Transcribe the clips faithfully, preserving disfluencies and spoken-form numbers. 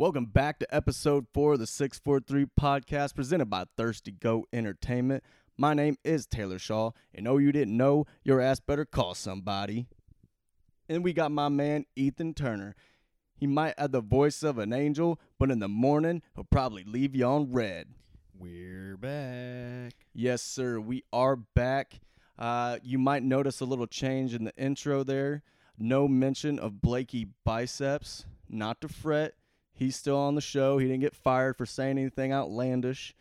Welcome back to episode four of the six forty-three podcast presented by Thirsty Goat Entertainment. My name is Taylor Shaw, and oh, you didn't know, your ass better call somebody. And we got my man Ethan Turner. He might have the voice of an angel, but in the morning, he'll probably leave you on red. We're back. Yes, sir. We are back. Uh, you might notice a little change in the intro there. No mention of Blakey Biceps. Not to fret. He's still on the show. He didn't get fired for saying anything outlandish.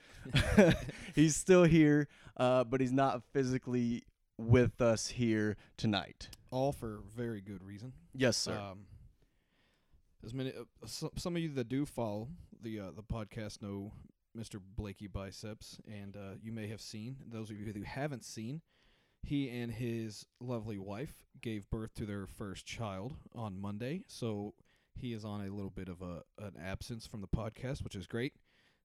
He's still here, uh, but he's not physically with us here tonight. All for very good reason. Yes, sir. Um, as many uh, so, some of you that do follow the uh, the podcast know Mister Blakey Biceps, and uh, you may have seen, those of you who haven't seen, he and his lovely wife gave birth to their first child on Monday, so he is on a little bit of a an absence from the podcast, which is great.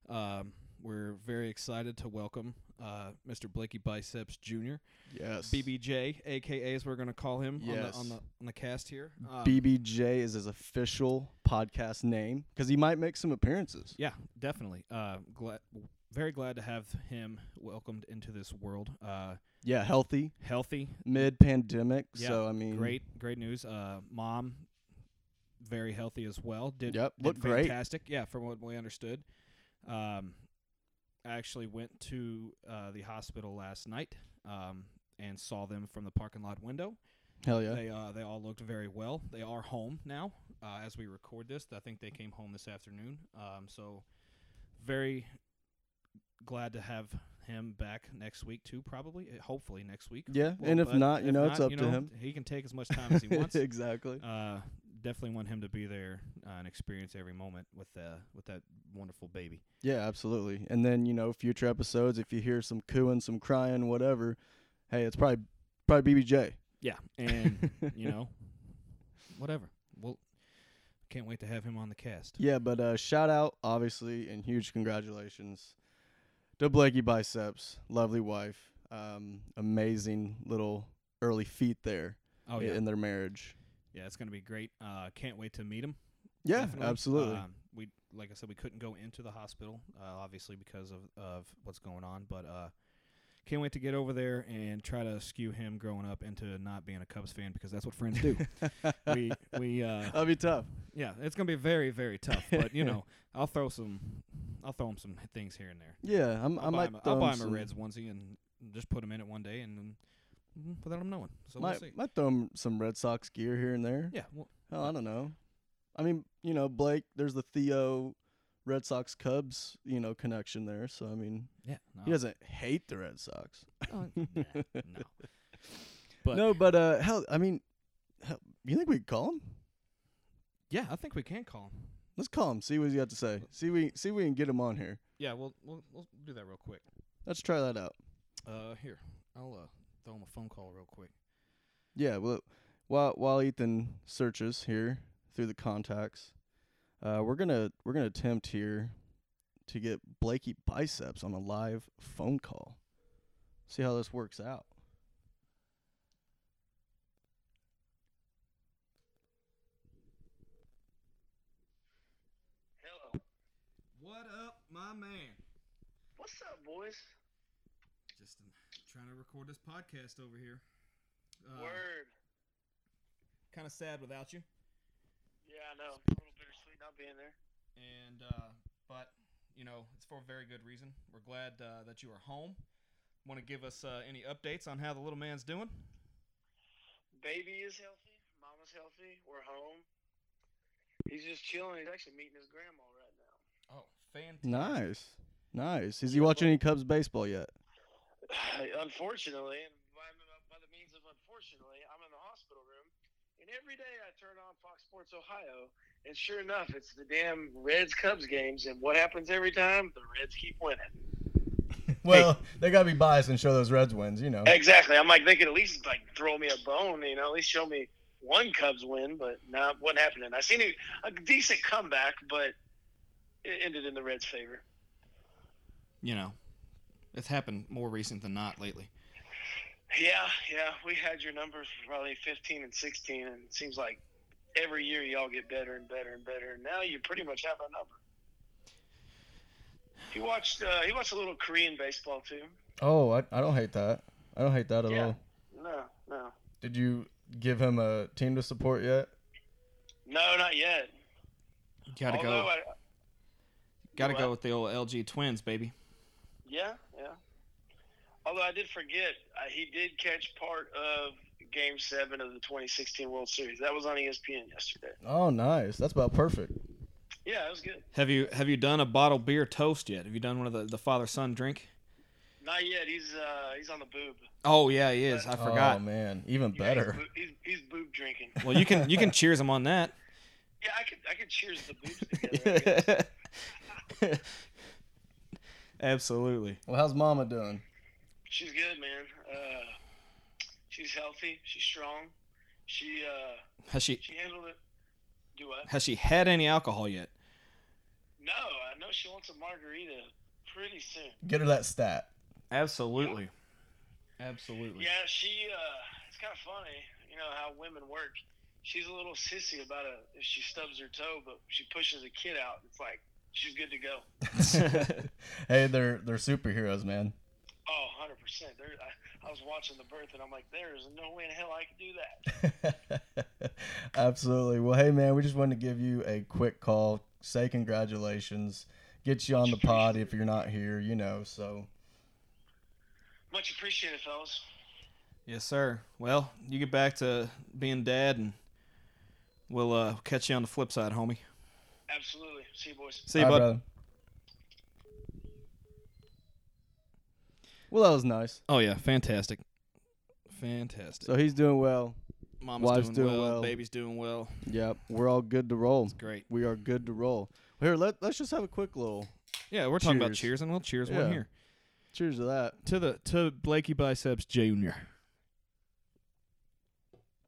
Um, we're very excited to welcome uh, Mister Blakey Biceps Junior Yes. B B J, a k a as we're going to call him yes. on, the, on, the, on the cast here. Um, B B J is his official podcast name because he might make some appearances. Yeah, definitely. Uh, glad, very glad to have him welcomed into this world. Uh, yeah, healthy. Healthy. Mid-pandemic. Yeah, so, I mean. Great, great news. Uh, mom. Very healthy as well. Did, yep, did looked fantastic. Great. Yeah, from what we understood. Um, I actually went to uh, the hospital last night um, and saw them from the parking lot window. Hell yeah. They uh, they all looked very well. They are home now uh, as we record this. I think they came home this afternoon. Um, so very glad to have him back next week too, probably. Hopefully next week. Yeah, well, and if not, you if know, not, it's up to know, him. He can take as much time as he wants. Exactly. Uh Definitely want him to be there uh, and experience every moment with uh, with that wonderful baby. Yeah, absolutely. And then, you know, future episodes, if you hear some cooing, some crying, whatever, hey, it's probably probably B B J. Yeah, and, you know, whatever. Well, can't wait to have him on the cast. Yeah, but uh, shout out, obviously, and huge congratulations to Blakey Biceps, lovely wife, um, amazing little early feat there oh, yeah. in their marriage. Yeah, it's going to be great. Uh, can't wait to meet him. Yeah, definitely. Absolutely. Um, we, like I said, we couldn't go into the hospital, uh, obviously, because of, of what's going on. But uh, can't wait to get over there and try to skew him growing up into not being a Cubs fan, because that's what friends do. we we uh, That'll be tough. Yeah, it's going to be very, very tough. But, you know, I'll throw some, I'll throw him some things here and there. Yeah, I'm, I'll I might him, throw I'll buy him a Reds onesie and just put him in it one day and then without him knowing. So might, we'll see. Might throw him some Red Sox gear here and there. Yeah. Well, hell, I don't know. I mean, you know, Blake, there's the Theo Red Sox Cubs, you know, connection there. So, I mean, yeah, no. He doesn't hate the Red Sox. Oh, nah, no. But no, but, uh, hell, I mean, hell, you think we can call him? Yeah, I think we can call him. Let's call him. See what he's got to say. See we see we can get him on here. Yeah, we'll, we'll, we'll do that real quick. Let's try that out. Uh, Here. I'll, uh. throw him a phone call real quick. Yeah, well, while while Ethan searches here through the contacts, uh, we're gonna we're gonna attempt here to get Blakey Biceps on a live phone call. See how this works out. Hello. What up, my man? What's up, boys? Just an trying to record this podcast over here. Uh, Word. Kind of sad without you. Yeah, I know. A little bittersweet not being there. And, uh, but, you know, it's for a very good reason. We're glad uh, that you are home. Want to give us uh, any updates on how the little man's doing? Baby is healthy. Mama's healthy. We're home. He's just chilling. He's actually meeting his grandma right now. Oh, fantastic. Nice. Nice. Is he watching any Cubs baseball yet? Unfortunately, and by, by the means of unfortunately, I'm in the hospital room, and every day I turn on Fox Sports Ohio, and sure enough, it's the damn Reds-Cubs games, and what happens every time? The Reds keep winning. Well, hey. They got to be biased and show those Reds wins, you know. Exactly. I'm like, they could at least like throw me a bone, you know, at least show me one Cubs win, but no, nah, wasn't happening. I seen a, a decent comeback, but it ended in the Reds' favor. You know. It's happened more recent than not lately. Yeah, yeah. We had your numbers for probably fifteen and sixteen, and it seems like every year y'all get better and better and better, and now you pretty much have a number. He watched uh, he watched a little Korean baseball too. Oh, I, I don't hate that. I don't hate that at yeah. all. No, no. Did you give him a team to support yet? No, not yet. You gotta Although go. I, gotta go I, with the old L G Twins, baby. Yeah, yeah. Although I did forget, uh, he did catch part of Game seven of the twenty sixteen World Series. That was on E S P N yesterday. Oh, nice. That's about perfect. Yeah, that was good. Have you have you done a bottle beer toast yet? Have you done one of the, the father-son drink? Not yet. He's uh, he's on the boob. Oh, yeah, he is. I forgot. Oh, man. Even better. Yeah, he's, he's, he's boob drinking. Well, you can you can cheers him on that. Yeah, I could, I could cheers the boobs together, I guess. Absolutely. Well, how's Mama doing? She's good, man. Uh, she's healthy. She's strong. She uh, has she, she handled it. Do what? Has she had any alcohol yet? No, I know she wants a margarita pretty soon. Get her that stat. Absolutely. Yeah. Absolutely. Yeah, she, uh, it's kind of funny, you know, how women work. She's a little sissy about it if she stubs her toe, but she pushes a kid out. It's like, she's good to go. Hey, they're they're superheroes, man. Oh, one hundred percent. They're, I, I was watching the birth, and I'm like, there is no way in hell I can do that. Absolutely. Well, hey, man, we just wanted to give you a quick call, say congratulations, get you on Much the pod if you're not here, you know, so. Much appreciated, fellas. Yes, sir. Well, you get back to being dad, and we'll uh, catch you on the flip side, homie. Absolutely. See you, boys. See you, bud. Brother. Well, that was nice. Oh, yeah. Fantastic. Fantastic. So he's doing well. Mama's Wife's doing, doing well. well. Baby's doing well. Yep. We're all good to roll. It's great. We are good to roll. Here, let, let's just have a quick little Yeah, we're cheers. talking about cheers, and we'll cheers yeah. one here. Cheers to that. To the to Blakey Biceps Junior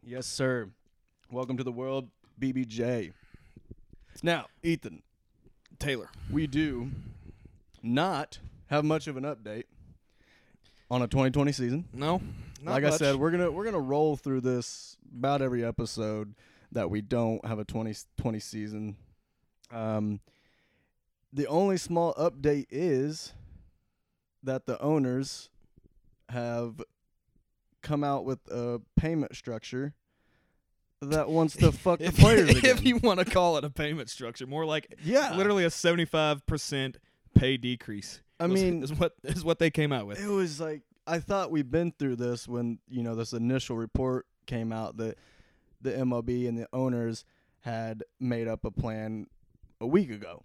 Yes, sir. Welcome to the world, B B J. Now, Ethan. Taylor. We do not have much of an update on a twenty twenty season. No, not like much. I said, we're gonna we're gonna roll through this about every episode that we don't have a twenty twenty season. Um, the only small update is that the owners have come out with a payment structure that wants to fuck the players again. If you want to call it a payment structure, more like yeah. literally a seventy-five percent pay decrease. I mean, is what is what they came out with. It was like, I thought we'd been through this when, you know, this initial report came out that the M L B and the owners had made up a plan a week ago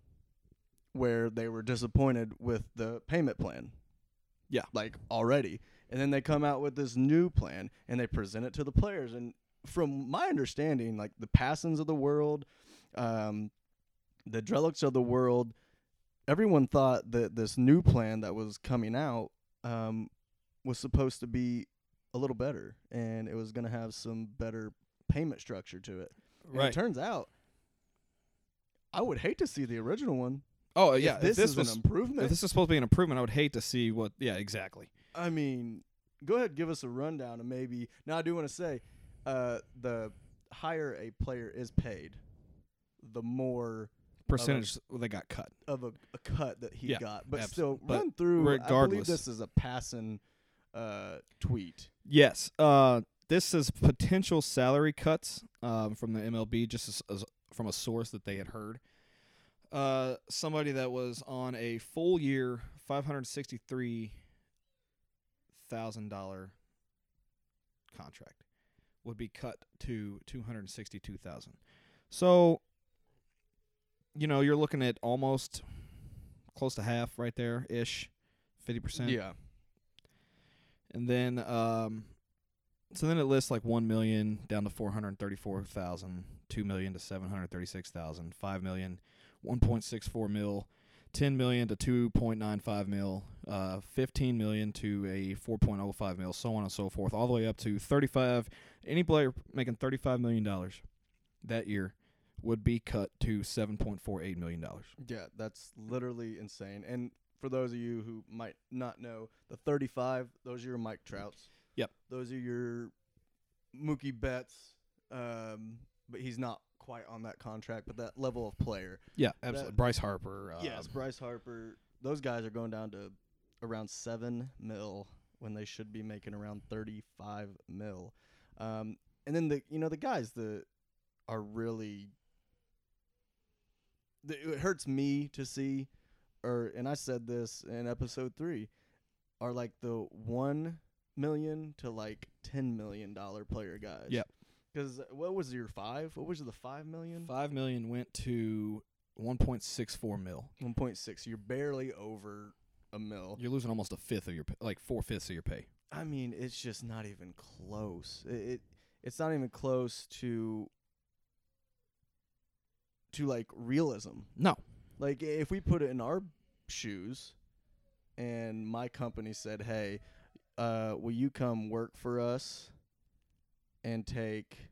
where they were disappointed with the payment plan. Yeah. Like, already. And then they come out with this new plan, and they present it to the players. And from my understanding, like, the Passons of the world, um, the Drellicks of the world, everyone thought that this new plan that was coming out um, was supposed to be a little better, and it was going to have some better payment structure to it. Right. And it turns out, I would hate to see the original one. Oh, yeah. If this, if this is was, an improvement. If this is supposed to be an improvement, I would hate to see what – yeah, exactly. I mean, go ahead and give us a rundown and maybe – now, I do want to say uh, the higher a player is paid, the more – percentage a, they got cut of a, a cut that he yeah, got, but absolutely. still but run through. Regardless. I believe this is a passing uh, tweet. Yes, uh, this is potential salary cuts um, from the M L B, just as, as from a source that they had heard. Uh, somebody that was on a full year five hundred sixty-three thousand dollar contract would be cut to two hundred sixty-two thousand. So. You know, you're looking at almost close to half right there, ish, fifty percent. Yeah. And then, um, so then it lists like one million dollars down to four hundred thirty-four thousand dollars, two million dollars to seven hundred thirty-six thousand dollars, five million dollars, one point six four million dollars, ten million dollars to two point nine five million dollars, uh, fifteen million dollars to a four point oh five million dollars, so on and so forth, all the way up to thirty-five. Any player making thirty-five million dollars that year would be cut to seven point four eight million dollars. Yeah, that's literally insane. And for those of you who might not know, the thirty-five, those are your Mike Trouts. Yep. Those are your Mookie Betts, um, but he's not quite on that contract, but that level of player. Yeah, absolutely. That, Bryce Harper. Uh, yes, Bryce Harper. Those guys are going down to around seven mil when they should be making around thirty-five mil. Um, and then the you know the guys that are really the, it hurts me to see, or and I said this in episode three, are like the one million to like ten million dollar player guys. Yep. Because what was your five? What was the five million? Five million went to one point six four mil. One point six. You're barely over a mil. You're losing almost a fifth of your, pay, like four fifths of your pay. I mean, it's just not even close. It, it it's not even close to to like realism. No. Like if we put it in our shoes, and my company said, "Hey, uh, will you come work for us?" and take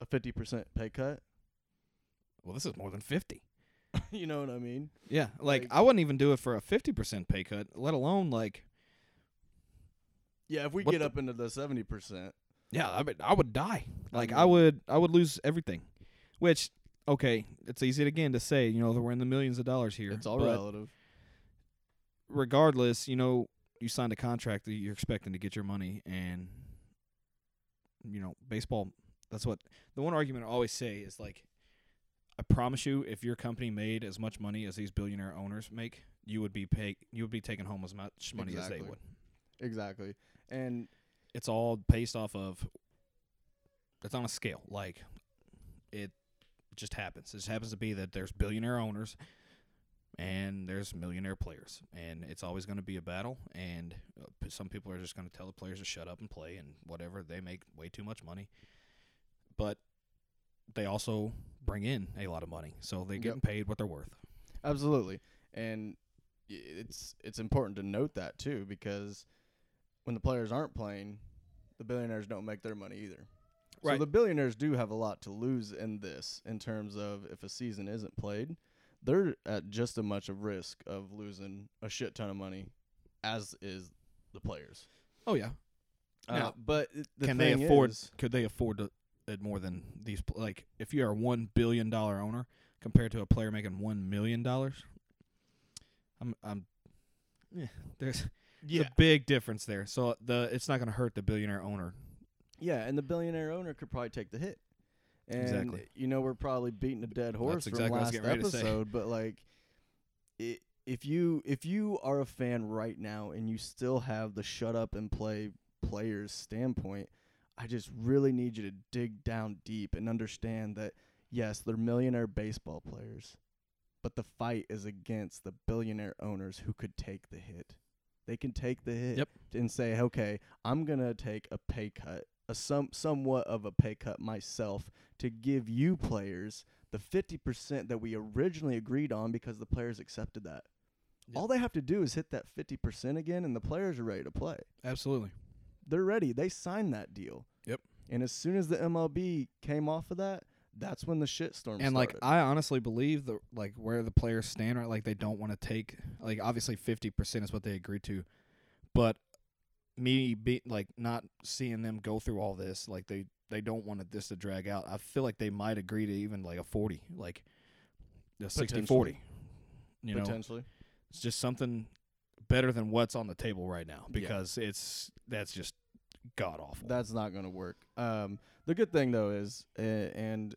a fifty percent pay cut? Well, this is more than fifty. You know what I mean? Yeah, like, like I wouldn't even do it for a fifty percent pay cut, let alone like yeah, if we get the, up into the seventy percent. Yeah, I mean, I would die. Like I, mean, I would I would lose everything. Which okay, it's easy again to say, you know, that we're in the millions of dollars here. It's all relative. Regardless, you know, you signed a contract that you're expecting to get your money, and you know, baseball, that's what the one argument I always say is like, I promise you, if your company made as much money as these billionaire owners make, you would be pay, you would be taking home as much money exactly. as they would. Exactly. And it's all based off of, it's on a scale. Like, it just happens. It just happens to be that there's billionaire owners and there's millionaire players. And it's always going to be a battle. And uh, some people are just going to tell the players to shut up and play and whatever. They make way too much money. But they also bring in a lot of money. So they're getting yep. paid what they're worth. Absolutely. And it's it's important to note that, too, because when the players aren't playing, the billionaires don't make their money either. Right. So the billionaires do have a lot to lose in this in terms of if a season isn't played. They're at just as much of risk of losing a shit ton of money as is the players. Oh, yeah. Uh, now, but the can thing they afford, is... Could they afford to, it more than these... Like, if you are a one billion dollars owner compared to a player making one million dollars, I'm... I'm yeah, there's yeah. a big difference there. So the it's not going to hurt the billionaire owner. Yeah, and the billionaire owner could probably take the hit. And, exactly. you know, we're probably beating a dead horse exactly from last episode, but, like, it, if you if you are a fan right now and you still have the shut-up-and-play players standpoint, I just really need you to dig down deep and understand that, yes, they're millionaire baseball players, but the fight is against the billionaire owners who could take the hit. They can take the hit yep. and say, okay, I'm going to take a pay cut. A some somewhat of a pay cut myself to give you players the fifty percent that we originally agreed on because the players accepted that. Yep. All they have to do is hit that fifty percent again, and the players are ready to play. Absolutely. They're ready. They signed that deal. Yep. And as soon as the M L B came off of that, that's when the shitstorm started. And, like, I honestly believe, the, like, where the players stand, right, like, they don't want to take, like, obviously fifty percent is what they agreed to, but me be like not seeing them go through all this, like they, they don't want this to drag out. I feel like they might agree to even like a forty, like a sixty forty. You know, potentially, it's just something better than what's on the table right now because yeah. it's that's just god awful. That's not going to work. Um, the good thing though is, uh, and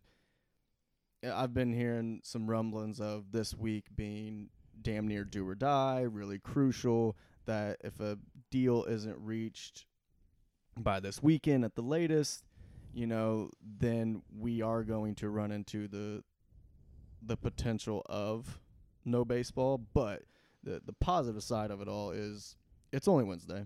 I've been hearing some rumblings of this week being damn near do or die, really crucial. That if a deal isn't reached by this weekend at the latest, you know, then we are going to run into the the potential of no baseball. But the the positive side of it all is it's only Wednesday.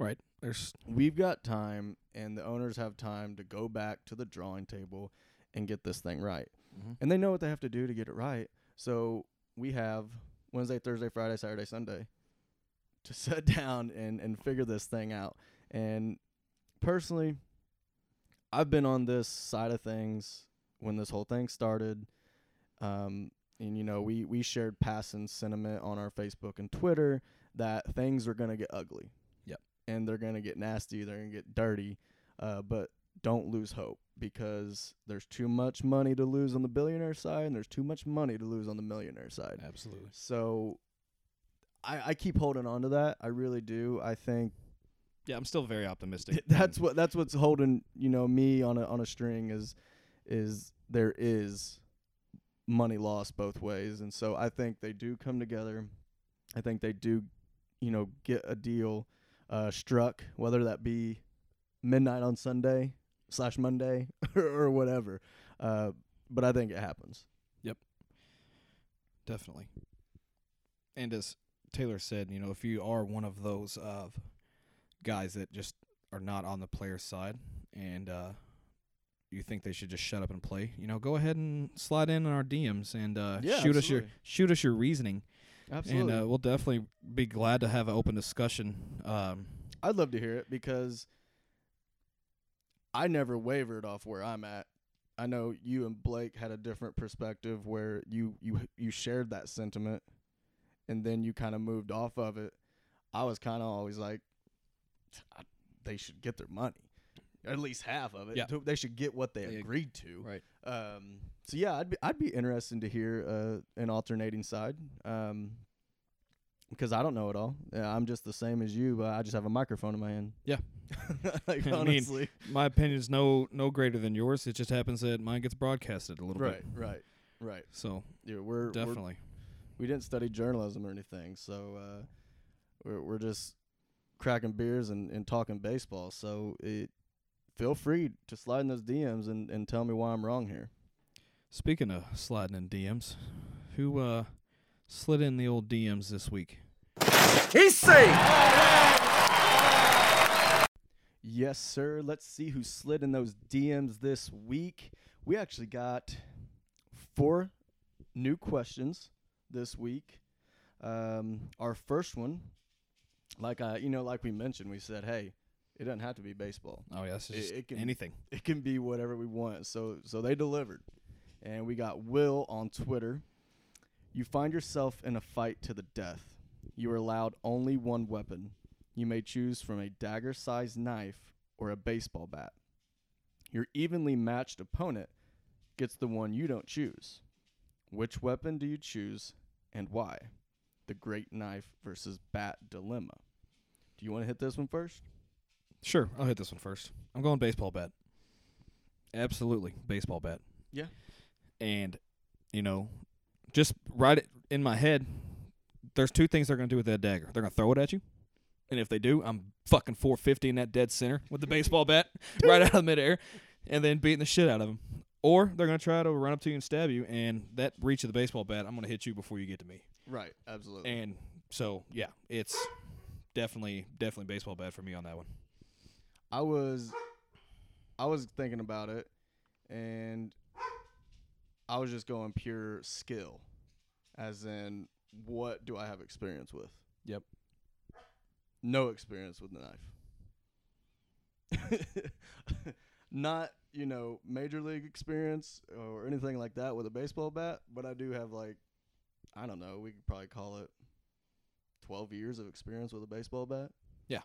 Right. There's We've got time, and the owners have time to go back to the drawing table and get this thing right. Mm-hmm. And they know what they have to do to get it right. So we have Wednesday, Thursday, Friday, Saturday, Sunday to sit down and, and figure this thing out. And personally, I've been on this side of things when this whole thing started. Um, and, you know, we, we shared passing sentiment on our Facebook and Twitter that things are going to get ugly. Yep. And they're going to get nasty. They're going to get dirty. Uh, but don't lose hope, because there's too much money to lose on the billionaire side, and there's too much money to lose on the millionaire side. Absolutely. So I, I keep holding on to that. I really do. I think. Yeah, I'm still very optimistic. That's what that's what's holding, you know, me on a on a string is is there is money lost both ways. And so I think they do come together. I think they do, you know, get a deal uh, struck, whether that be midnight on Sunday slash Monday or whatever. Uh, but I think it happens. Yep. Definitely. And as Taylor said, you know, if you are one of those of uh, guys that just are not on the player's side and uh, you think they should just shut up and play, you know, go ahead and slide in on our D Ms and uh, yeah, shoot absolutely. us your shoot us your reasoning. Absolutely. And uh, we'll definitely be glad to have an open discussion. Um, I'd love to hear it, because I never wavered off where I'm at. I know you and Blake had a different perspective where you, you, you shared that sentiment and then you kind of moved off of it. I was kind of always like, I, they should get their money, at least half of it. Yeah. They should get what they, they agreed to. Right. Um, so yeah, I'd be I'd be interested to hear uh, an alternating side, um, because I don't know it all. Yeah, I'm just the same as you, but I just have a microphone in my hand. Yeah. Like, honestly, I mean, my opinion is no no greater than yours. It just happens that mine gets broadcasted a little right, bit. Right. Right. Right. So yeah, we're definitely we're, we didn't study journalism or anything, so uh, we're we're just. cracking beers and, and talking baseball. So it, feel free to slide in those D Ms and, and tell me why I'm wrong here. Speaking of sliding in D Ms, who uh, slid in the old D Ms this week? He's safe! Yes, sir. Let's see who slid in those D Ms this week. We actually got four new questions this week. Um, our first one, Like I, you know, like we mentioned, we said, "Hey, it doesn't have to be baseball. Oh yeah, it's it, just it can, anything. It can be whatever we want." So, so they delivered, and we got Will on Twitter. You find yourself in a fight to the death. You are allowed only one weapon. You may choose from a dagger-sized knife or a baseball bat. Your evenly matched opponent gets the one you don't choose. Which weapon do you choose, and why? The great knife versus bat dilemma. Do you want to hit this one first? Sure, I'll hit this one first. I'm going baseball bat. Absolutely, baseball bat. Yeah. And, you know, just right in my head, there's two things they're going to do with that dagger. They're going to throw it at you, and if they do, I'm fucking four fifty in that dead center with the baseball bat right out of midair, and then beating the shit out of them. Or they're going to try to run up to you and stab you, and that reach of the baseball bat, I'm going to hit you before you get to me. Right, absolutely. And so, yeah, it's definitely definitely baseball bat for me on that one. I was I was thinking about it, and I was just going pure skill, as in what do I have experience with? Yep. No experience with the knife. Not, you know, major league experience or anything like that with a baseball bat, but I do have, like, I don't know, we could probably call it twelve years of experience with a baseball bat. Yeah.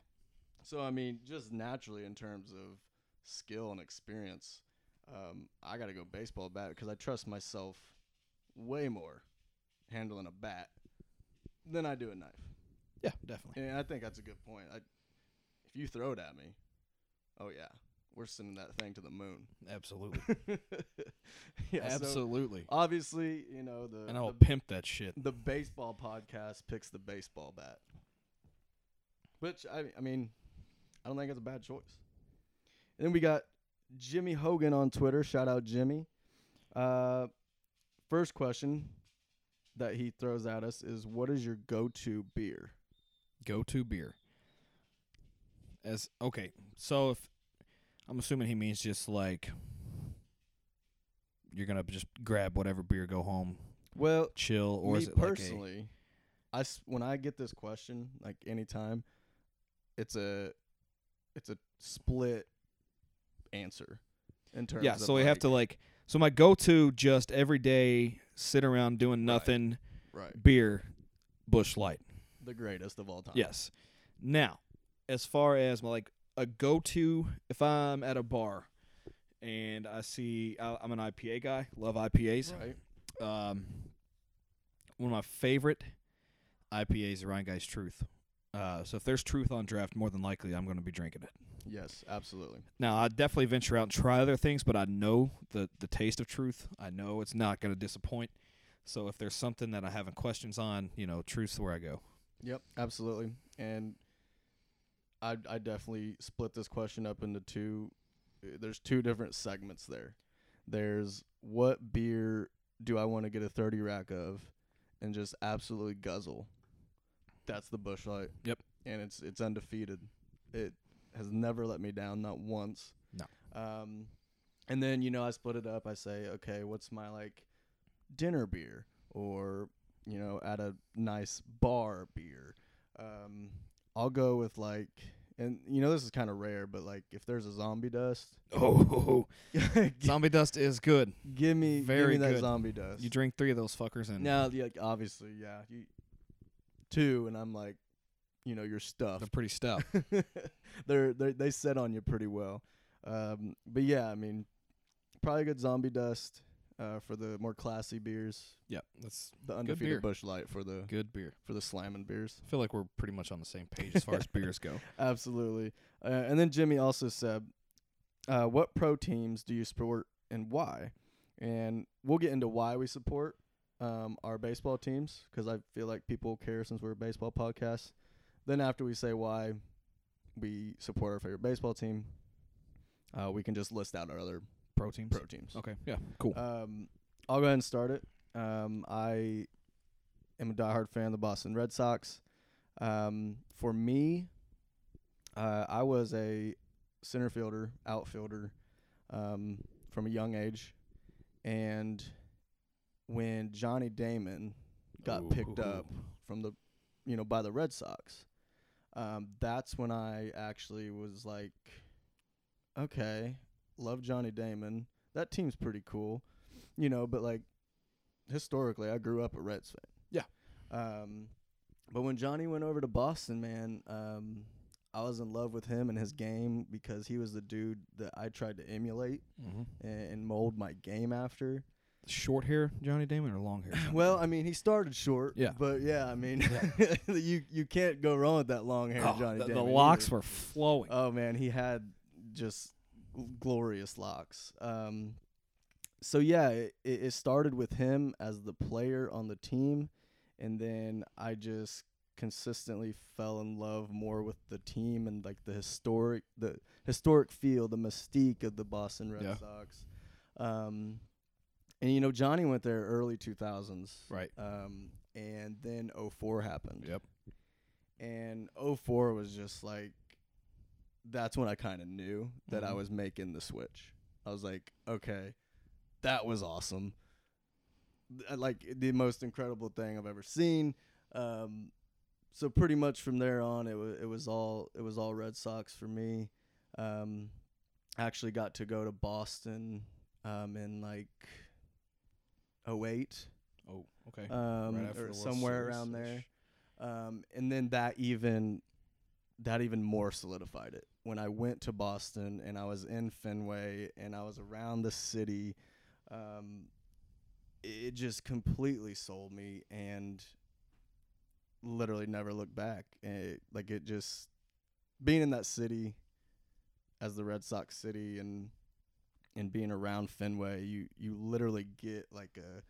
So, I mean, just naturally in terms of skill and experience, um, I got to go baseball bat because I trust myself way more handling a bat than I do a knife. Yeah, definitely. And I think that's a good point. I, if you throw it at me, oh, yeah. We're sending that thing to the moon. Absolutely. Yeah, absolutely. So obviously, you know the and I'll the, pimp that shit. The baseball podcast picks the baseball bat, which I, I mean, I don't think it's a bad choice. And then we got Jimmy Hogan on Twitter. Shout out Jimmy. Uh, first question that he throws at us is, "What is your go-to beer?" Go-to beer. As okay, so if. I'm assuming he means just like you're gonna just grab whatever beer, go home, well, chill, or me is it personally? Like a I s- when I get this question, like anytime, it's a it's a split answer in terms. Yeah, so we like, have to like so my go-to just every day sit around doing nothing, right? right. Beer, Bush Light, the greatest of all time. Yes. Now, as far as my like. A go-to, if I'm at a bar and I see I, I'm an I P A guy. Love I P As. Right. Um, one of my favorite I P As is Ryan Guy's Truth. Uh, so if there's Truth on draft, more than likely I'm going to be drinking it. Yes, absolutely. Now, I definitely venture out and try other things, but I know the, the taste of Truth. I know it's not going to disappoint. So if there's something that I have questions on, you know, Truth's where I go. Yep, absolutely. And I I definitely split this question up into two. There's two different segments there. There's what beer do I want to get a thirty rack of and just absolutely guzzle? That's the Bush Light. Yep. And it's it's undefeated. It has never let me down, not once. No. Um, and then, you know, I split it up. I say, okay, what's my, like, dinner beer or, you know, at a nice bar beer? Um, I'll go with, like, and, you know, this is kind of rare, but, like, if there's a Zombie Dust. Oh. Zombie Dust is good. Give me, Very give me that good. Zombie Dust. You drink three of those fuckers and. No, yeah, obviously, yeah. You, two, and I'm like, you know, you're stuffed. They're pretty stuffed. they're, they're they set on you pretty well. Um, but yeah, I mean, probably a good Zombie Dust uh, for the more classy beers. Yeah, that's the undefeated Bush Light for the good beer for the slamming beers. I feel like we're pretty much on the same page as far as beers go. Absolutely. Uh, and then Jimmy also said, uh, "What pro teams do you support and why?" And we'll get into why we support um, our baseball teams because I feel like people care since we're a baseball podcast. Then after we say why we support our favorite baseball team, uh, we can just list out our other pro teams. Pro teams. Okay. Yeah. Cool. Um, I'll go ahead and start it. Um, I am a diehard fan of the Boston Red Sox. Um, for me, uh, I was a center fielder, outfielder um, from a young age. And when Johnny Damon got Ooh. picked up from the, you know, by the Red Sox, Um, that's when I actually was like, okay, love Johnny Damon. That team's pretty cool, you know, but like historically I grew up a Reds fan. Yeah. Um, but when Johnny went over to Boston, man, um, I was in love with him and his game because he was the dude that I tried to emulate mm-hmm. and, and mold my game after. Short hair Johnny Damon or long hair? Well, I mean, he started short. Yeah. But, yeah, I mean, yeah. you, you can't go wrong with that long hair oh, Johnny the, Damon. The locks either. Were flowing. Oh, man, he had just glorious locks. Um, so, yeah, it, it started with him as the player on the team, and then I just consistently fell in love more with the team and, like, the historic the historic feel, the mystique of the Boston Red yeah. Sox. Um And, you know, Johnny went there early two thousands. Right. Um, and then oh four happened. Yep. And oh four was just like, that's when I kind of knew that mm-hmm. I was making the switch. I was like, okay, that was awesome. Th- like, the most incredible thing I've ever seen. Um, so pretty much from there on, it was it was all it was all Red Sox for me. Um, I actually got to go to Boston um, in, like... oh eight Oh, okay. Um, right or somewhere around there. Um, and then that even that even more solidified it. When I went to Boston and I was in Fenway and I was around the city, um, it just completely sold me and literally never looked back. It, like it just being in that city as the Red Sox city and and being around Fenway, you, you literally get like a,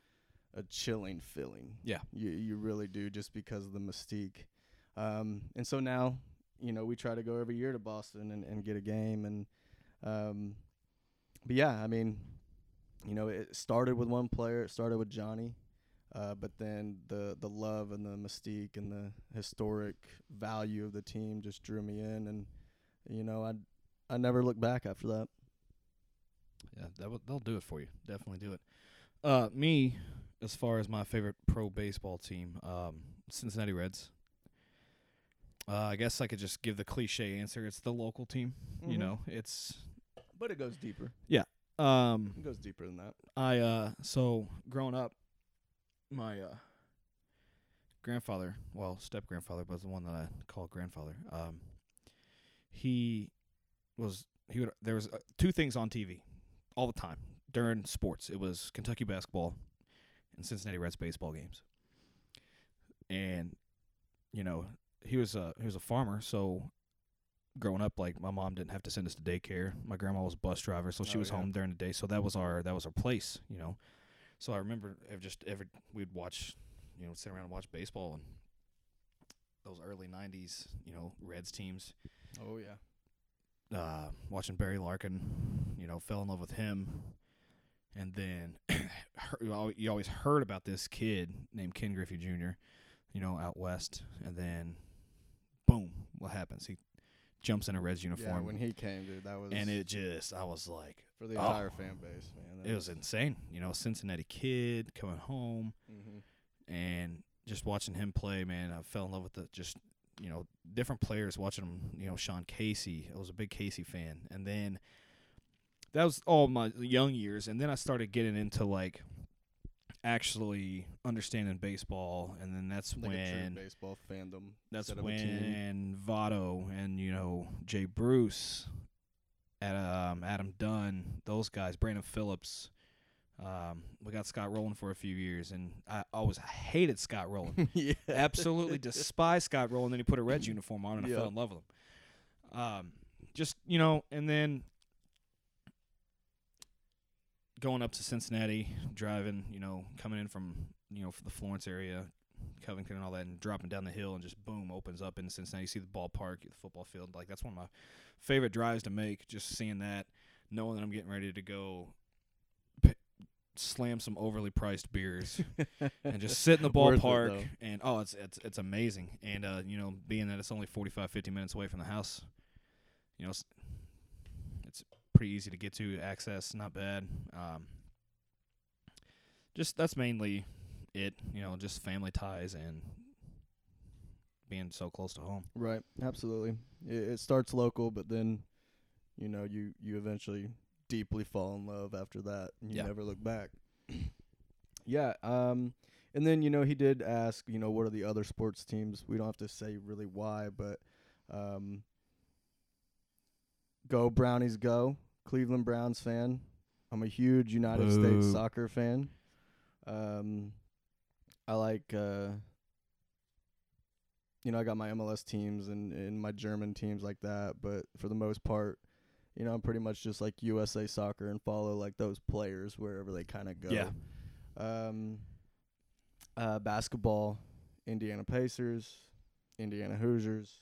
a chilling feeling. Yeah. You you really do just because of the mystique. Um, and so now, you know, we try to go every year to Boston and, and get a game. And, um, but yeah, I mean, you know, it started with one player. It started with Johnny. Uh, but then the, the love and the mystique and the historic value of the team just drew me in. And, you know, I, I never looked back after that. Yeah, that w- that'll do it for you. Definitely do it. Uh, me, as far as my favorite pro baseball team, um, Cincinnati Reds. Uh, I guess I could just give the cliche answer. It's the local team. Mm-hmm. You know, it's. But it goes deeper. Yeah. Um, it goes deeper than that. I uh, so growing up, my uh, grandfather, well, step grandfather, but the one that I call grandfather. Um, he was he would there was uh, two things on T V. all the time during sports. It was Kentucky basketball and Cincinnati Reds baseball games. And, you know, he was a, he was a farmer, so growing up, like, my mom didn't have to send us to daycare. My grandma was a bus driver, so she oh, was yeah. home during the day. So that was our that was our place, you know. So I remember just every we'd watch, you know, sit around and watch baseball, and those early nineties, you know, Reds teams. Oh yeah. Uh, watching Barry Larkin, you know, fell in love with him, and then you always heard about this kid named Ken Griffey Junior, you know, out west, and then, boom, what happens? He jumps in a Reds uniform. Yeah, when he came, dude, that was... And it just, I was like... For the entire oh, fan base, man. It was, was insane. You know, Cincinnati kid coming home, mm-hmm. and just watching him play, man, I fell in love with the just, you know, different players, watching him, you know, Sean Casey. I was a big Casey fan. And then that was all my young years, and then I started getting into, like, actually understanding baseball, and then that's like when baseball fandom. That's when Votto and, you know, Jay Bruce, Adam, Adam Dunn, those guys, Brandon Phillips. Um, we got Scott Rowland for a few years, and I always hated Scott Rowland. yeah. Absolutely despised Scott Rowland. Then he put a Reds uniform on, and yep. I fell in love with him. Um, just you know, and then. Going up to Cincinnati, driving, you know, coming in from, you know, from the Florence area, Covington and all that, and dropping down the hill and just, boom, opens up in Cincinnati. You see the ballpark, the football field. Like, that's one of my favorite drives to make, just seeing that, knowing that I'm getting ready to go p- slam some overly priced beers and just sit in the ballpark. It, and, oh, it's it's it's amazing. And, uh, you know, being that it's only forty-five, fifty minutes away from the house, you know, it's, it's – pretty easy to get to, access, not bad. Um, just that's mainly it, you know, just family ties and being so close to home. Right, absolutely. It, it starts local, but then, you know, you, you eventually deeply fall in love after that, and you yeah. never look back. yeah, um, and then, you know, he did ask, you know, what are the other sports teams? We don't have to say really why, but um, go Brownies go. Cleveland Browns fan. I'm a huge United Ooh. States soccer fan. Um, I like, uh, you know, I got my M L S teams and, and my German teams like that. But for the most part, you know, I'm pretty much just like U S A Soccer and follow like those players wherever they kind of go. Yeah. Um, uh, basketball, Indiana Pacers, Indiana Hoosiers.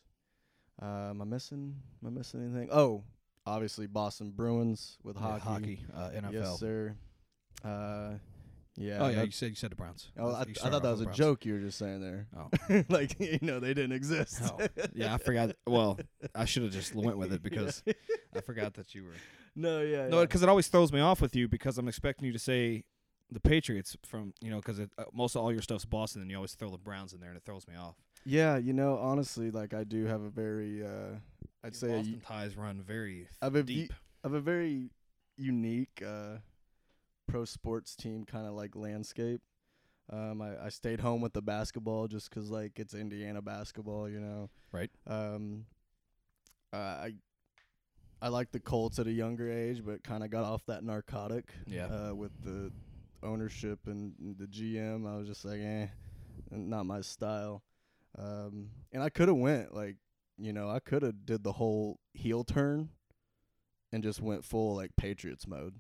Um, am I missing? Am I missing anything? Oh, obviously Boston Bruins with hockey. Yeah, hockey, uh, N F L. Yes, sir. Uh, yeah. Oh, yeah. You said you said the Browns. Oh, I, th- I thought that was a joke you were just saying there. Oh, like you know they didn't exist. Oh. Yeah, I forgot. Well, I should have just went with it because yeah. I forgot that you were. No, yeah. No, because yeah. it always throws me off with you because I'm expecting you to say the Patriots from you know because uh, most of all your stuff's Boston and you always throw the Browns in there and it throws me off. Yeah, you know, honestly, like I do have a very, uh, I'd say Boston a, ties run very th- deep. U- I have a very unique uh, pro sports team kind of like landscape. Um, I, I stayed home with the basketball just because like it's Indiana basketball, you know. Right. Um, uh, I I liked the Colts at a younger age, but kind of got off that narcotic. Yeah. Uh, with the ownership and the G M, I was just like, eh, not my style. Um, and I could have went like, you know, I could have did the whole heel turn and just went full like Patriots mode.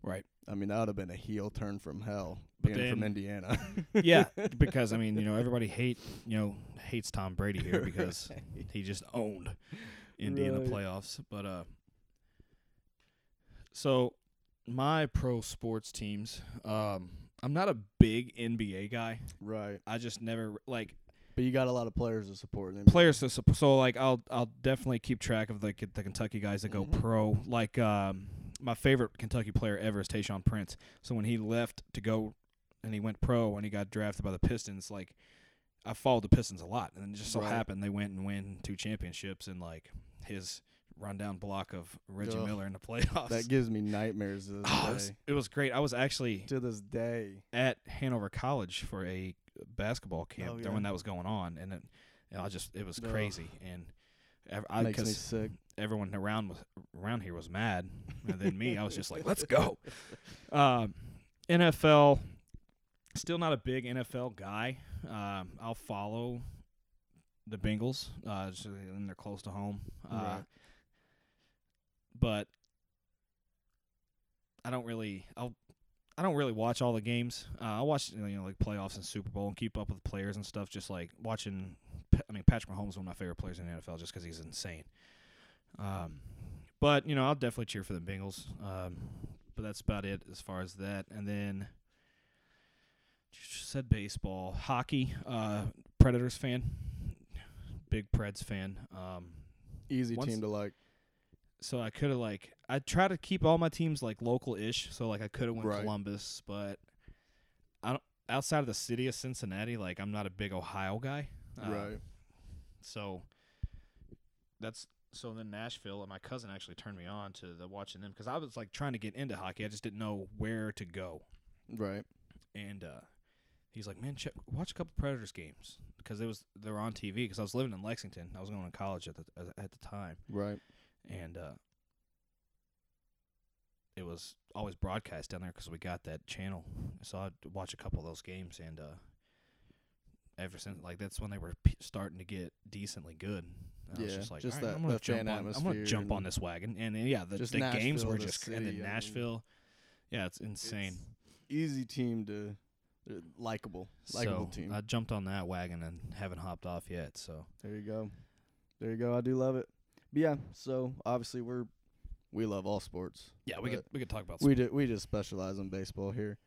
Right. I mean, that would have been a heel turn from hell being then, from Indiana. yeah. Because I mean, you know, everybody hate, you know, hates Tom Brady here because right. he just owned Indy in right. the playoffs. But, uh, so my pro sports teams, um, I'm not a big N B A guy. Right. I just never like, but you got a lot of players to support. Players to support. So, like, I'll I'll definitely keep track of the the Kentucky guys that go mm-hmm. pro. Like, um, my favorite Kentucky player ever is Tayshaun Prince. So when he left to go, and he went pro, and he got drafted by the Pistons. Like, I followed the Pistons a lot, and it just so right. happened they went and win two championships, and like his rundown block of Reggie Ugh. Miller in the playoffs. That gives me nightmares. To this oh, day. It, was, it was great. I was actually to this day at Hanover College for a basketball camp oh, yeah. when that was going on, and it, and I just it was crazy, and I, Makes me sick. Everyone around was, around here was mad, and then me, I was just like, "Let's go." Um, N F L, still not a big N F L guy. Um, I'll follow the Bengals, uh, just, and they're close to home. Uh, right. But I don't really, I'll, I don't really watch all the games. Uh, I watch, you know, like playoffs and Super Bowl, and keep up with players and stuff. Just like watching, I mean, Patrick Mahomes is one of my favorite players in the N F L, just because he's insane. Um, but you know, I'll definitely cheer for the Bengals. Um, but that's about it as far as that. And then said baseball, hockey. Uh, Predators fan, big Preds fan. Um, easy team to like. So I could have like I try to keep all my teams like local-ish. So like I could have went right. Columbus, but I don't. Outside of the city of Cincinnati, like I'm not a big Ohio guy. Uh, right. So that's. So then Nashville, and my cousin actually turned me on to the watching them because I was like trying to get into hockey. I just didn't know where to go. Right. And uh, he's like, man, check, watch a couple Predators games because it was they were on T V because I was living in Lexington. I was going to college at the at the time. Right. And uh, it was always broadcast down there because we got that channel. So I'd watch a couple of those games, and uh, ever since, like that's when they were p- starting to get decently good. And yeah, I was just like, just right, that, I'm going to jump, on, I'm gonna jump on this wagon. And, and yeah, the, the games were just – and then Nashville. I mean, yeah, it's insane. It's easy team to – likable. Likable so team. I jumped on that wagon and haven't hopped off yet. So there you go. There you go. I do love it. But, yeah, so obviously we're – we love all sports. Yeah, we could, we could talk about sports. We, do, we just specialize in baseball here.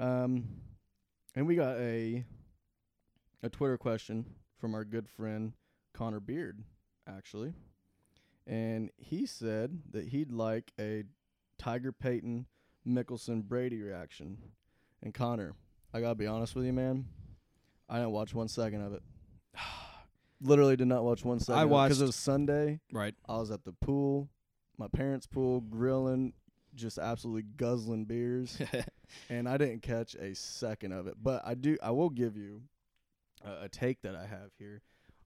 Um, and we got a a Twitter question from our good friend Connor Beard. Actually, and he said that he'd like a Tiger, Peyton, Mickelson, Brady reaction. And Connor, I gotta be honest with you, man, I didn't watch one second of it. Literally did not watch one second. I watched because it was Sunday. Right. I was at the pool, my parents' pool, grilling, just absolutely guzzling beers, and I didn't catch a second of it. But I do. I will give you a, a take that I have here.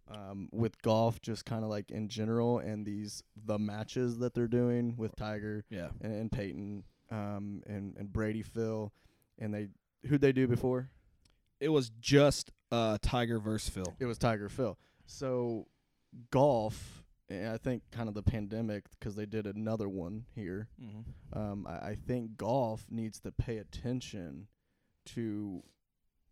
Um, with golf, just kind of like in general, and these the matches that they're doing with Tiger, yeah. and, and Peyton, um, and and Brady, Phil, and they who'd they do before? It was just uh Tiger versus Phil. It was Tiger Phil. So golf, and I think kind of the pandemic because they did another one here. Mm-hmm. Um, I, I think golf needs to pay attention to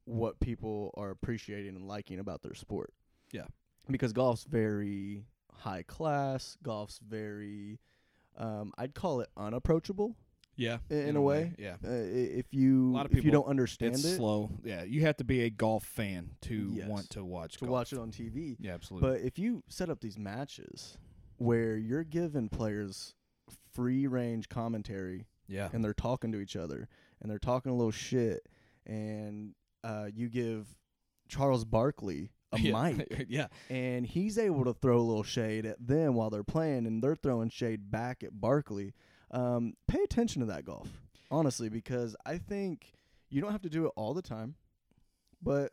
what people are appreciating and liking about their sport. Yeah. Because golf's very high class. Golf's very, um, I'd call it unapproachable. Yeah, in, in a way. way. Yeah. Uh, if you a lot of people, if you don't understand it's it, it's slow. Yeah, you have to be a golf fan to yes, want to watch to golf. watch it on T V. Yeah, absolutely. But if you set up these matches where you're giving players free range commentary, yeah, and they're talking to each other and they're talking a little shit, and uh, you give Charles Barkley a yeah. mic. Yeah. And he's able to throw a little shade at them while they're playing, and they're throwing shade back at Barkley. Um, pay attention to that golf, honestly, because I think you don't have to do it all the time, but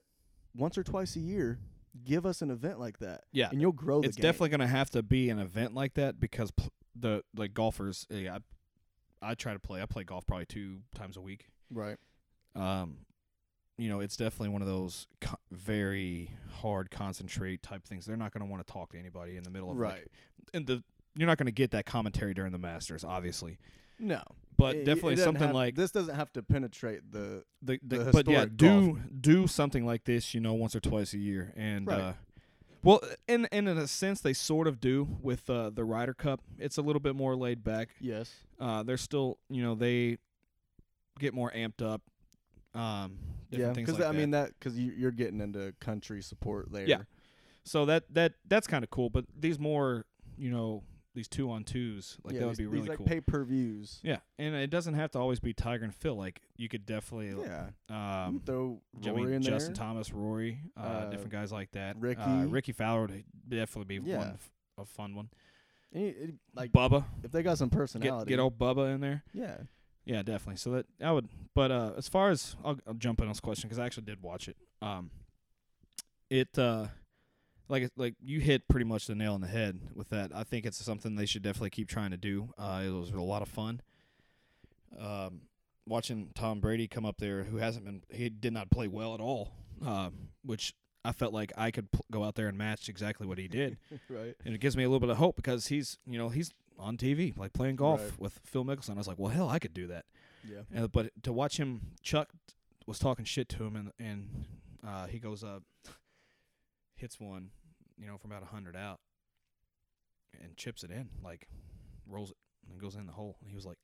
once or twice a year, give us an event like that. Yeah. And you'll grow the it's game. It's definitely going to have to be an event like that because pl- the like golfers, yeah, I, I try to play. I play golf probably two times a week. Right. Um, you know, it's definitely one of those co- very hard concentrate type things. They're not going to want to talk to anybody in the middle of right. Like, and the you're not going to get that commentary during the Masters, obviously. No, but it, definitely it something have, like this doesn't have to penetrate the the, the, the but yeah, do golf. do something like this, you know, once or twice a year, and right. uh, well, in and in a sense, they sort of do with uh, the Ryder Cup. It's a little bit more laid back. Yes, uh, they're still, you know, they get more amped up. Um, yeah, because like I that. mean that because you, you're getting into country support there. Yeah, so that that that's kind of cool. But these more, you know, these two on twos, like yeah, that would be really these, like, cool. Pay per views. Yeah, and it doesn't have to always be Tiger and Phil. Like you could definitely, yeah, um, throw Rory I mean, in Justin there. Thomas, Rory, uh, uh, different guys like that. Ricky, uh, Ricky Fowler would definitely be yeah. one f- a fun one. It, it, like Bubba, if they got some personality, get, get old Bubba in there. Yeah. Yeah, definitely. So that I would, but uh, as far as I'll, I'll jump in on this question because I actually did watch it. Um, it uh, like like you hit pretty much the nail on the head with that. I think it's something they should definitely keep trying to do. Uh, it was a lot of fun. Um, watching Tom Brady come up there, who hasn't been, he did not play well at all, uh, which I felt like I could pl- go out there and match exactly what he did. Right. And it gives me a little bit of hope because he's, you know, he's on T V, like playing golf right. with Phil Mickelson. I was like, well, hell, I could do that. Yeah. Uh, but to watch him, Chuck was talking shit to him, and and uh, he goes up, hits one, you know, from about a hundred out, and chips it in, like rolls it, and it goes in the hole. And he was like,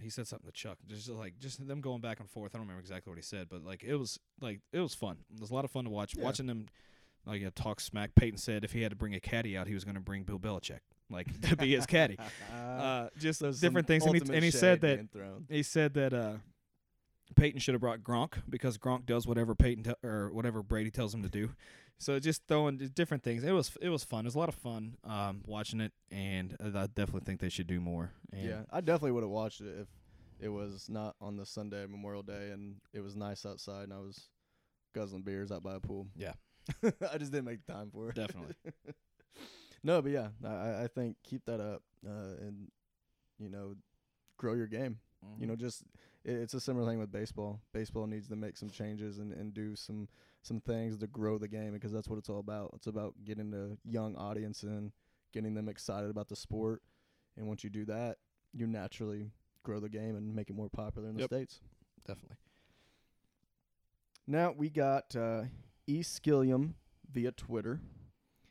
he said something to Chuck, just like just them going back and forth. I don't remember exactly what he said, but like it was like it was fun. It was a lot of fun to watch. Yeah. Watching them, like you know, talk smack. Peyton said if he had to bring a caddy out, he was going to bring Bill Belichick, like to be his caddy. Uh, just those different things. And he, and he said that he said that uh, Peyton should have brought Gronk because Gronk does whatever Peyton te- or whatever Brady tells him to do. So just throwing different things. It was it was fun. It was a lot of fun um, watching it, and I definitely think they should do more. And yeah, I definitely would have watched it if it was not on the Sunday Memorial Day and it was nice outside and I was guzzling beers out by a pool. Yeah, I just didn't make time for it. Definitely. No, but yeah, I, I think keep that up uh, and you know grow your game. Mm-hmm. You know, just it, it's a similar thing with baseball. Baseball needs to make some changes and, and do some. some things to grow the game because that's what it's all about. It's about getting the young audience in, getting them excited about the sport. And once you do that, you naturally grow the game and make it more popular in the yep. States. Definitely. Now we got uh, E. Skilliam via Twitter,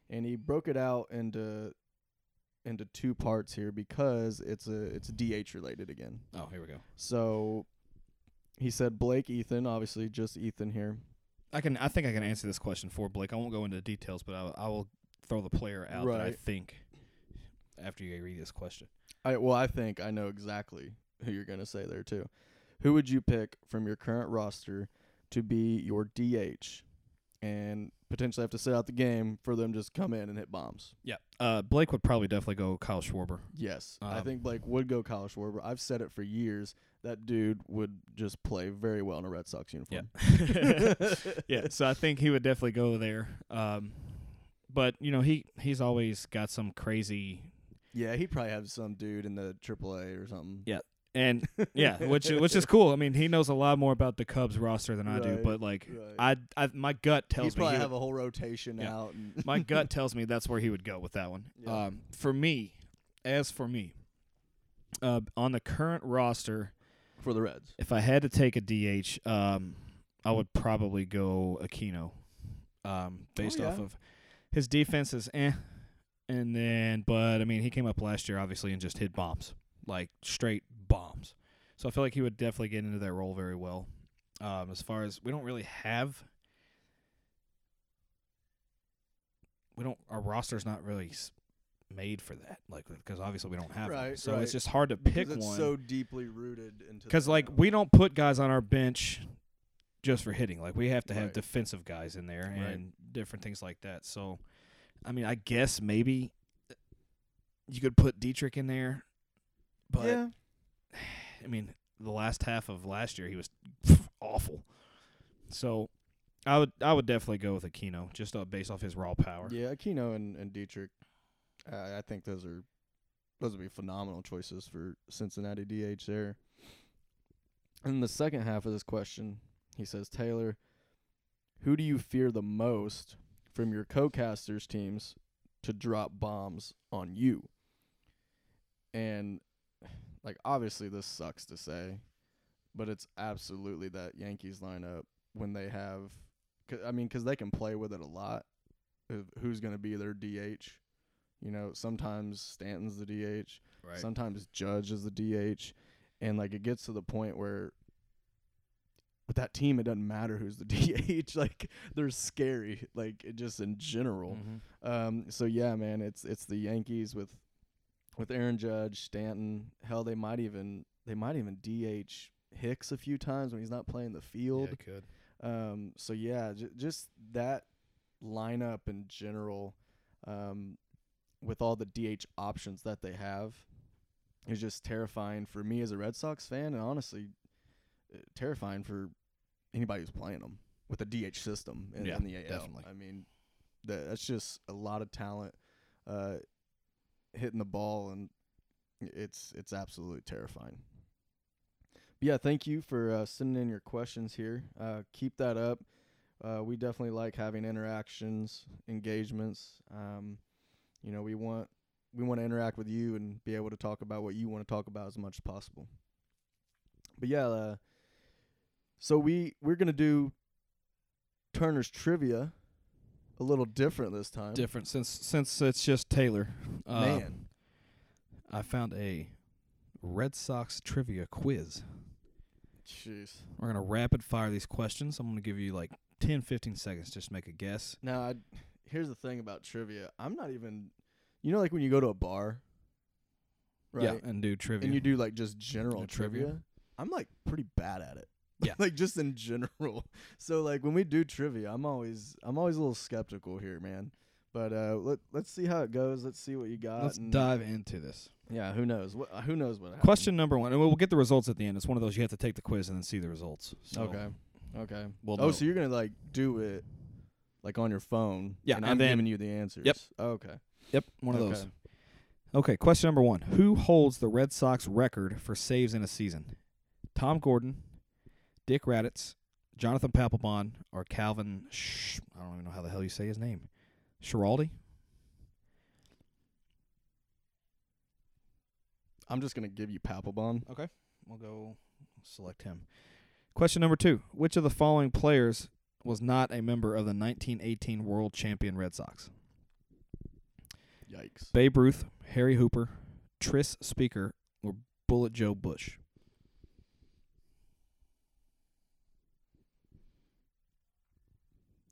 and he broke it out into into two parts here because it's a it's D H related again. Oh, here we go. So he said Blake, Ethan, obviously just Ethan here. I can. I think I can answer this question for Blake. I won't go into details, but I, I will throw the player out right. that I think after you read this question. I, well, I think I know exactly who you're going to say there, too. Who would you pick from your current roster to be your D H and potentially have to sit out the game for them just come in and hit bombs? Yeah. Uh, Blake would probably definitely go Kyle Schwarber. Yes. Um, I think Blake would go Kyle Schwarber. I've said it for years. That dude would just play very well in a Red Sox uniform. Yeah, yeah. So I think he would definitely go there. Um, but, you know, he, he's always got some crazy. Yeah, he probably has some dude in the triple A or something. Yeah, and yeah, which which is cool. I mean, he knows a lot more about the Cubs roster than right, I do. But, like, right. I, I my gut tells He'd me. He'd probably he have would, a whole rotation yeah. out. And my gut tells me that's where he would go with that one. Yeah. Um, for me, as for me, uh, on the current roster – for the Reds. If I had to take a D H, um, I would probably go Aquino um, based oh, yeah. off of his defense is eh. And then, but, I mean, he came up last year, obviously, and just hit bombs, like straight bombs. So I feel like he would definitely get into that role very well. Um, as far as we don't really have – we don't – our roster's not really – made for that, like, because obviously we don't have right, it, so right. it's just hard to pick it's one. So deeply rooted into because like we don't put guys on our bench just for hitting. Like we have to have right. defensive guys in there right. and different things like that. So, I mean, I guess maybe you could put Dietrich in there, but yeah. I mean, the last half of last year he was awful. So. I would I would definitely go with Aquino just based off his raw power. Yeah, Aquino and, and Dietrich. Uh, I think those are those would be phenomenal choices for Cincinnati D H there. In the second half of this question, he says, Taylor, who do you fear the most from your co-casters teams to drop bombs on you? And, like, obviously this sucks to say, but it's absolutely that Yankees lineup when they have – I mean, because they can play with it a lot, who's going to be their D H. You know, sometimes Stanton's the D H, right. sometimes Judge is the D H, and, like, it gets to the point where with that team, it doesn't matter who's the D H. Like, they're scary, like, just in general. Mm-hmm. Um, so, yeah, man, it's it's the Yankees with with Aaron Judge, Stanton. Hell, they might even they might even D H Hicks a few times when he's not playing the field. Yeah, could. Um, so, yeah, j- just that lineup in general um, – with all the D H options that they have, it's just terrifying for me as a Red Sox fan, and honestly, uh, terrifying for anybody who's playing them with a D H system in, yeah, in the A L. Definitely. I mean, That that's just a lot of talent uh, hitting the ball, and it's it's absolutely terrifying. But yeah, thank you for uh, sending in your questions here. Uh, keep that up. Uh, we definitely like having interactions, engagements. Um, you know, we want we want to interact with you and be able to talk about what you want to talk about as much as possible. But yeah, uh, so we we're gonna do Turner's trivia a little different this time. Different since since it's just Taylor. Uh, Man, I found a Red Sox trivia quiz. Jeez. We're gonna rapid fire these questions. I'm gonna give you like ten, fifteen seconds just to make a guess. Now, I, here's the thing about trivia. I'm not even, you know, like when you go to a bar, right? Yeah, and do trivia. And you do like just general trivia. trivia. I'm like pretty bad at it. Yeah. Like just in general. So like when we do trivia, I'm always I'm always a little skeptical here, man. But uh, let let's see how it goes. Let's see what you got. Let's dive into this. Yeah, who knows? What, who knows what happened? Question number one, and we'll get the results at the end. It's one of those you have to take the quiz and then see the results. So. Okay. Okay. We'll oh, know. So you're gonna like do it like on your phone? Yeah, and, and I'm then, giving you the answers. Yep. Oh, okay. Yep. One of okay. those. Okay. Question number one: who holds the Red Sox record for saves in a season? Tom Gordon, Dick Raditz, Jonathan Papelbon, or Calvin? Sh- I don't even know how the hell you say his name. Schiraldi? I'm just going to give you Papelbon. Okay. We'll go select him. Question number two. Which of the following players was not a member of the nineteen eighteen World Champion Red Sox? Yikes. Babe Ruth, Harry Hooper, Tris Speaker, or Bullet Joe Bush?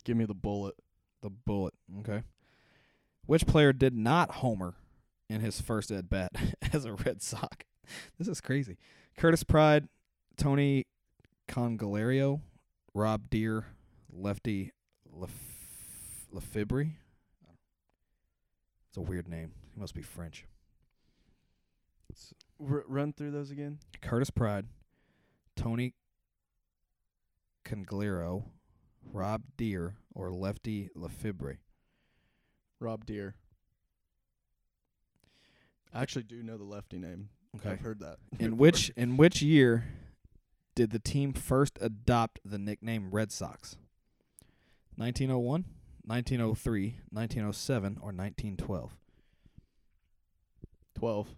Give me the bullet. The bullet. Okay. Which player did not homer in his first at bat as a Red Sox? This is crazy. Curtis Pride, Tony Congolario, Rob Deere, Lefty Lef- Lefebvre. It's a weird name. He must be French. R- run through those again. Curtis Pride, Tony Congolario, Rob Deere, or Lefty Lefebvre? Rob Deere. I actually do know the lefty name. Okay. I've heard that. In which in which year did the team first adopt the nickname Red Sox? nineteen oh one, nineteen oh three, nineteen oh seven, or nineteen twelve? twelve.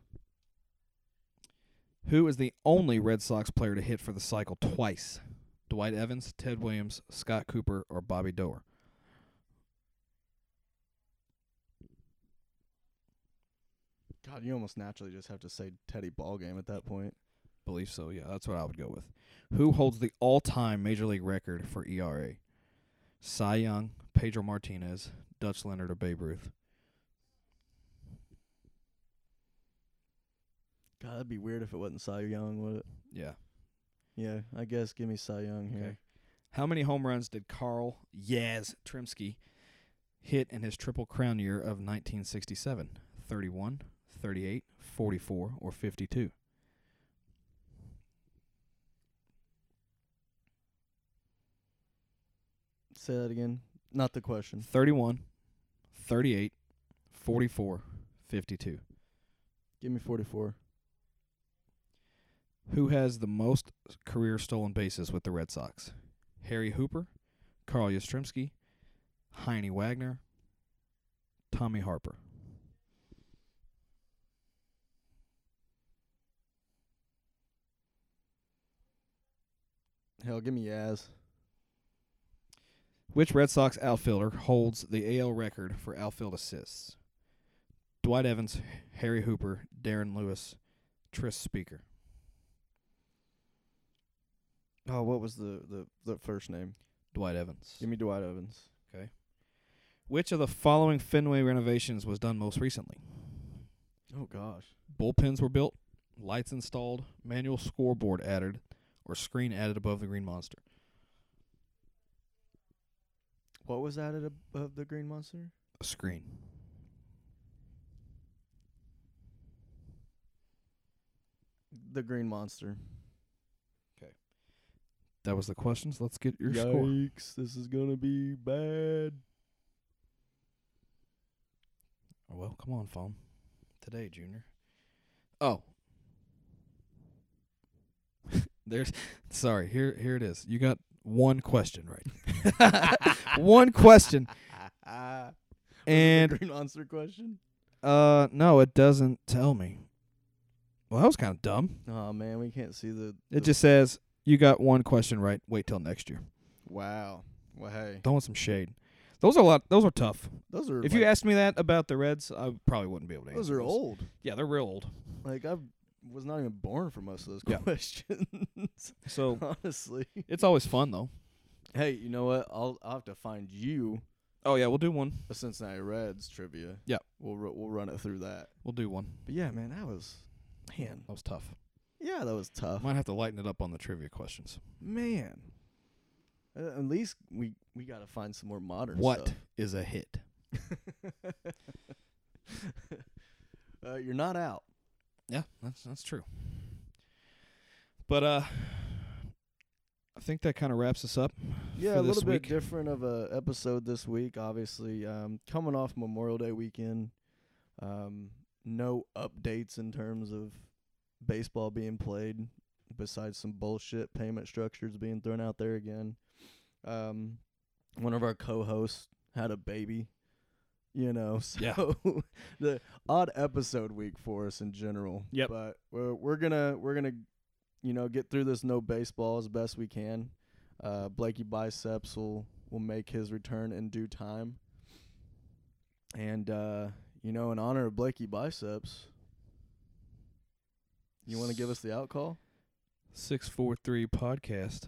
Who is the only Red Sox player to hit for the cycle twice? Dwight Evans, Ted Williams, Scott Cooper, or Bobby Doerr? God, you almost naturally just have to say Teddy Ballgame at that point. Believe so, yeah. That's what I would go with. Who holds the all-time Major League record for E R A? Cy Young, Pedro Martinez, Dutch Leonard, or Babe Ruth? God, that'd be weird if it wasn't Cy Young, would it? Yeah. Yeah, I guess give me Cy Young here. Okay. How many home runs did Carl Yastrzemski hit in his Triple Crown year of nineteen sixty-seven? thirty-one, thirty-eight, forty-four, or fifty-two? Say that again. Not the question. thirty-one, thirty-eight, forty-four, fifty-two. Give me forty-four. Who has the most career stolen bases with the Red Sox? Harry Hooper, Carl Yastrzemski, Heine Wagner, Tommy Harper. Hell, give me Yaz. Which Red Sox outfielder holds the A L record for outfield assists? Dwight Evans, Harry Hooper, Darren Lewis, Tris Speaker. Oh, what was the, the, the first name? Dwight Evans. Give me Dwight Evans. Okay. Which of the following Fenway renovations was done most recently? Oh, gosh. Bullpens were built, lights installed, manual scoreboard added, or screen added above the Green Monster? What was added above the Green Monster? A screen. The Green Monster. That was the questions. Let's get your Yikes, score. Yikes, this is going to be bad. Well, come on, phone. Today, Junior. Oh. There's sorry, here here it is. You got one question right. One question. Uh, and Green Monster question? Uh no, it doesn't tell me. Well, that was kind of dumb. Oh man, we can't see the, the It just says you got one question right. Wait till next year. Wow. Well, hey. Throwing some shade. Those are a lot. Those are tough. Those are. If like, you asked me that about the Reds, I probably wouldn't be able to answer. Those are old. Yeah, they're real old. Like I was not even born for most of those yeah. questions. So honestly, it's always fun though. Hey, you know what? I'll I'll have to find you. Oh yeah, we'll do one. A Cincinnati Reds trivia. Yeah, we'll ru- we'll run it through that. We'll do one. But yeah, man, that was man, that was tough. Yeah, that was tough. Might have to lighten it up on the trivia questions. Man. Uh, at least we, we got to find some more modern what stuff. What is a hit? uh, you're not out. Yeah, that's that's true. But uh, I think that kind of wraps us up. Yeah, for this a little week. Bit different of a episode this week. Obviously, um, coming off Memorial Day weekend, um, no updates in terms of baseball being played. Besides some bullshit payment structures being thrown out there again. Um, one of our co-hosts had a baby, you know, so yeah. The odd episode week for us in general. Yep. But we're, we're gonna we're gonna you know get through this no baseball as best we can. Uh, Blakey Biceps will will make his return in due time. And uh, you know, in honor of Blakey Biceps, you want to give us the out call? six four three podcast.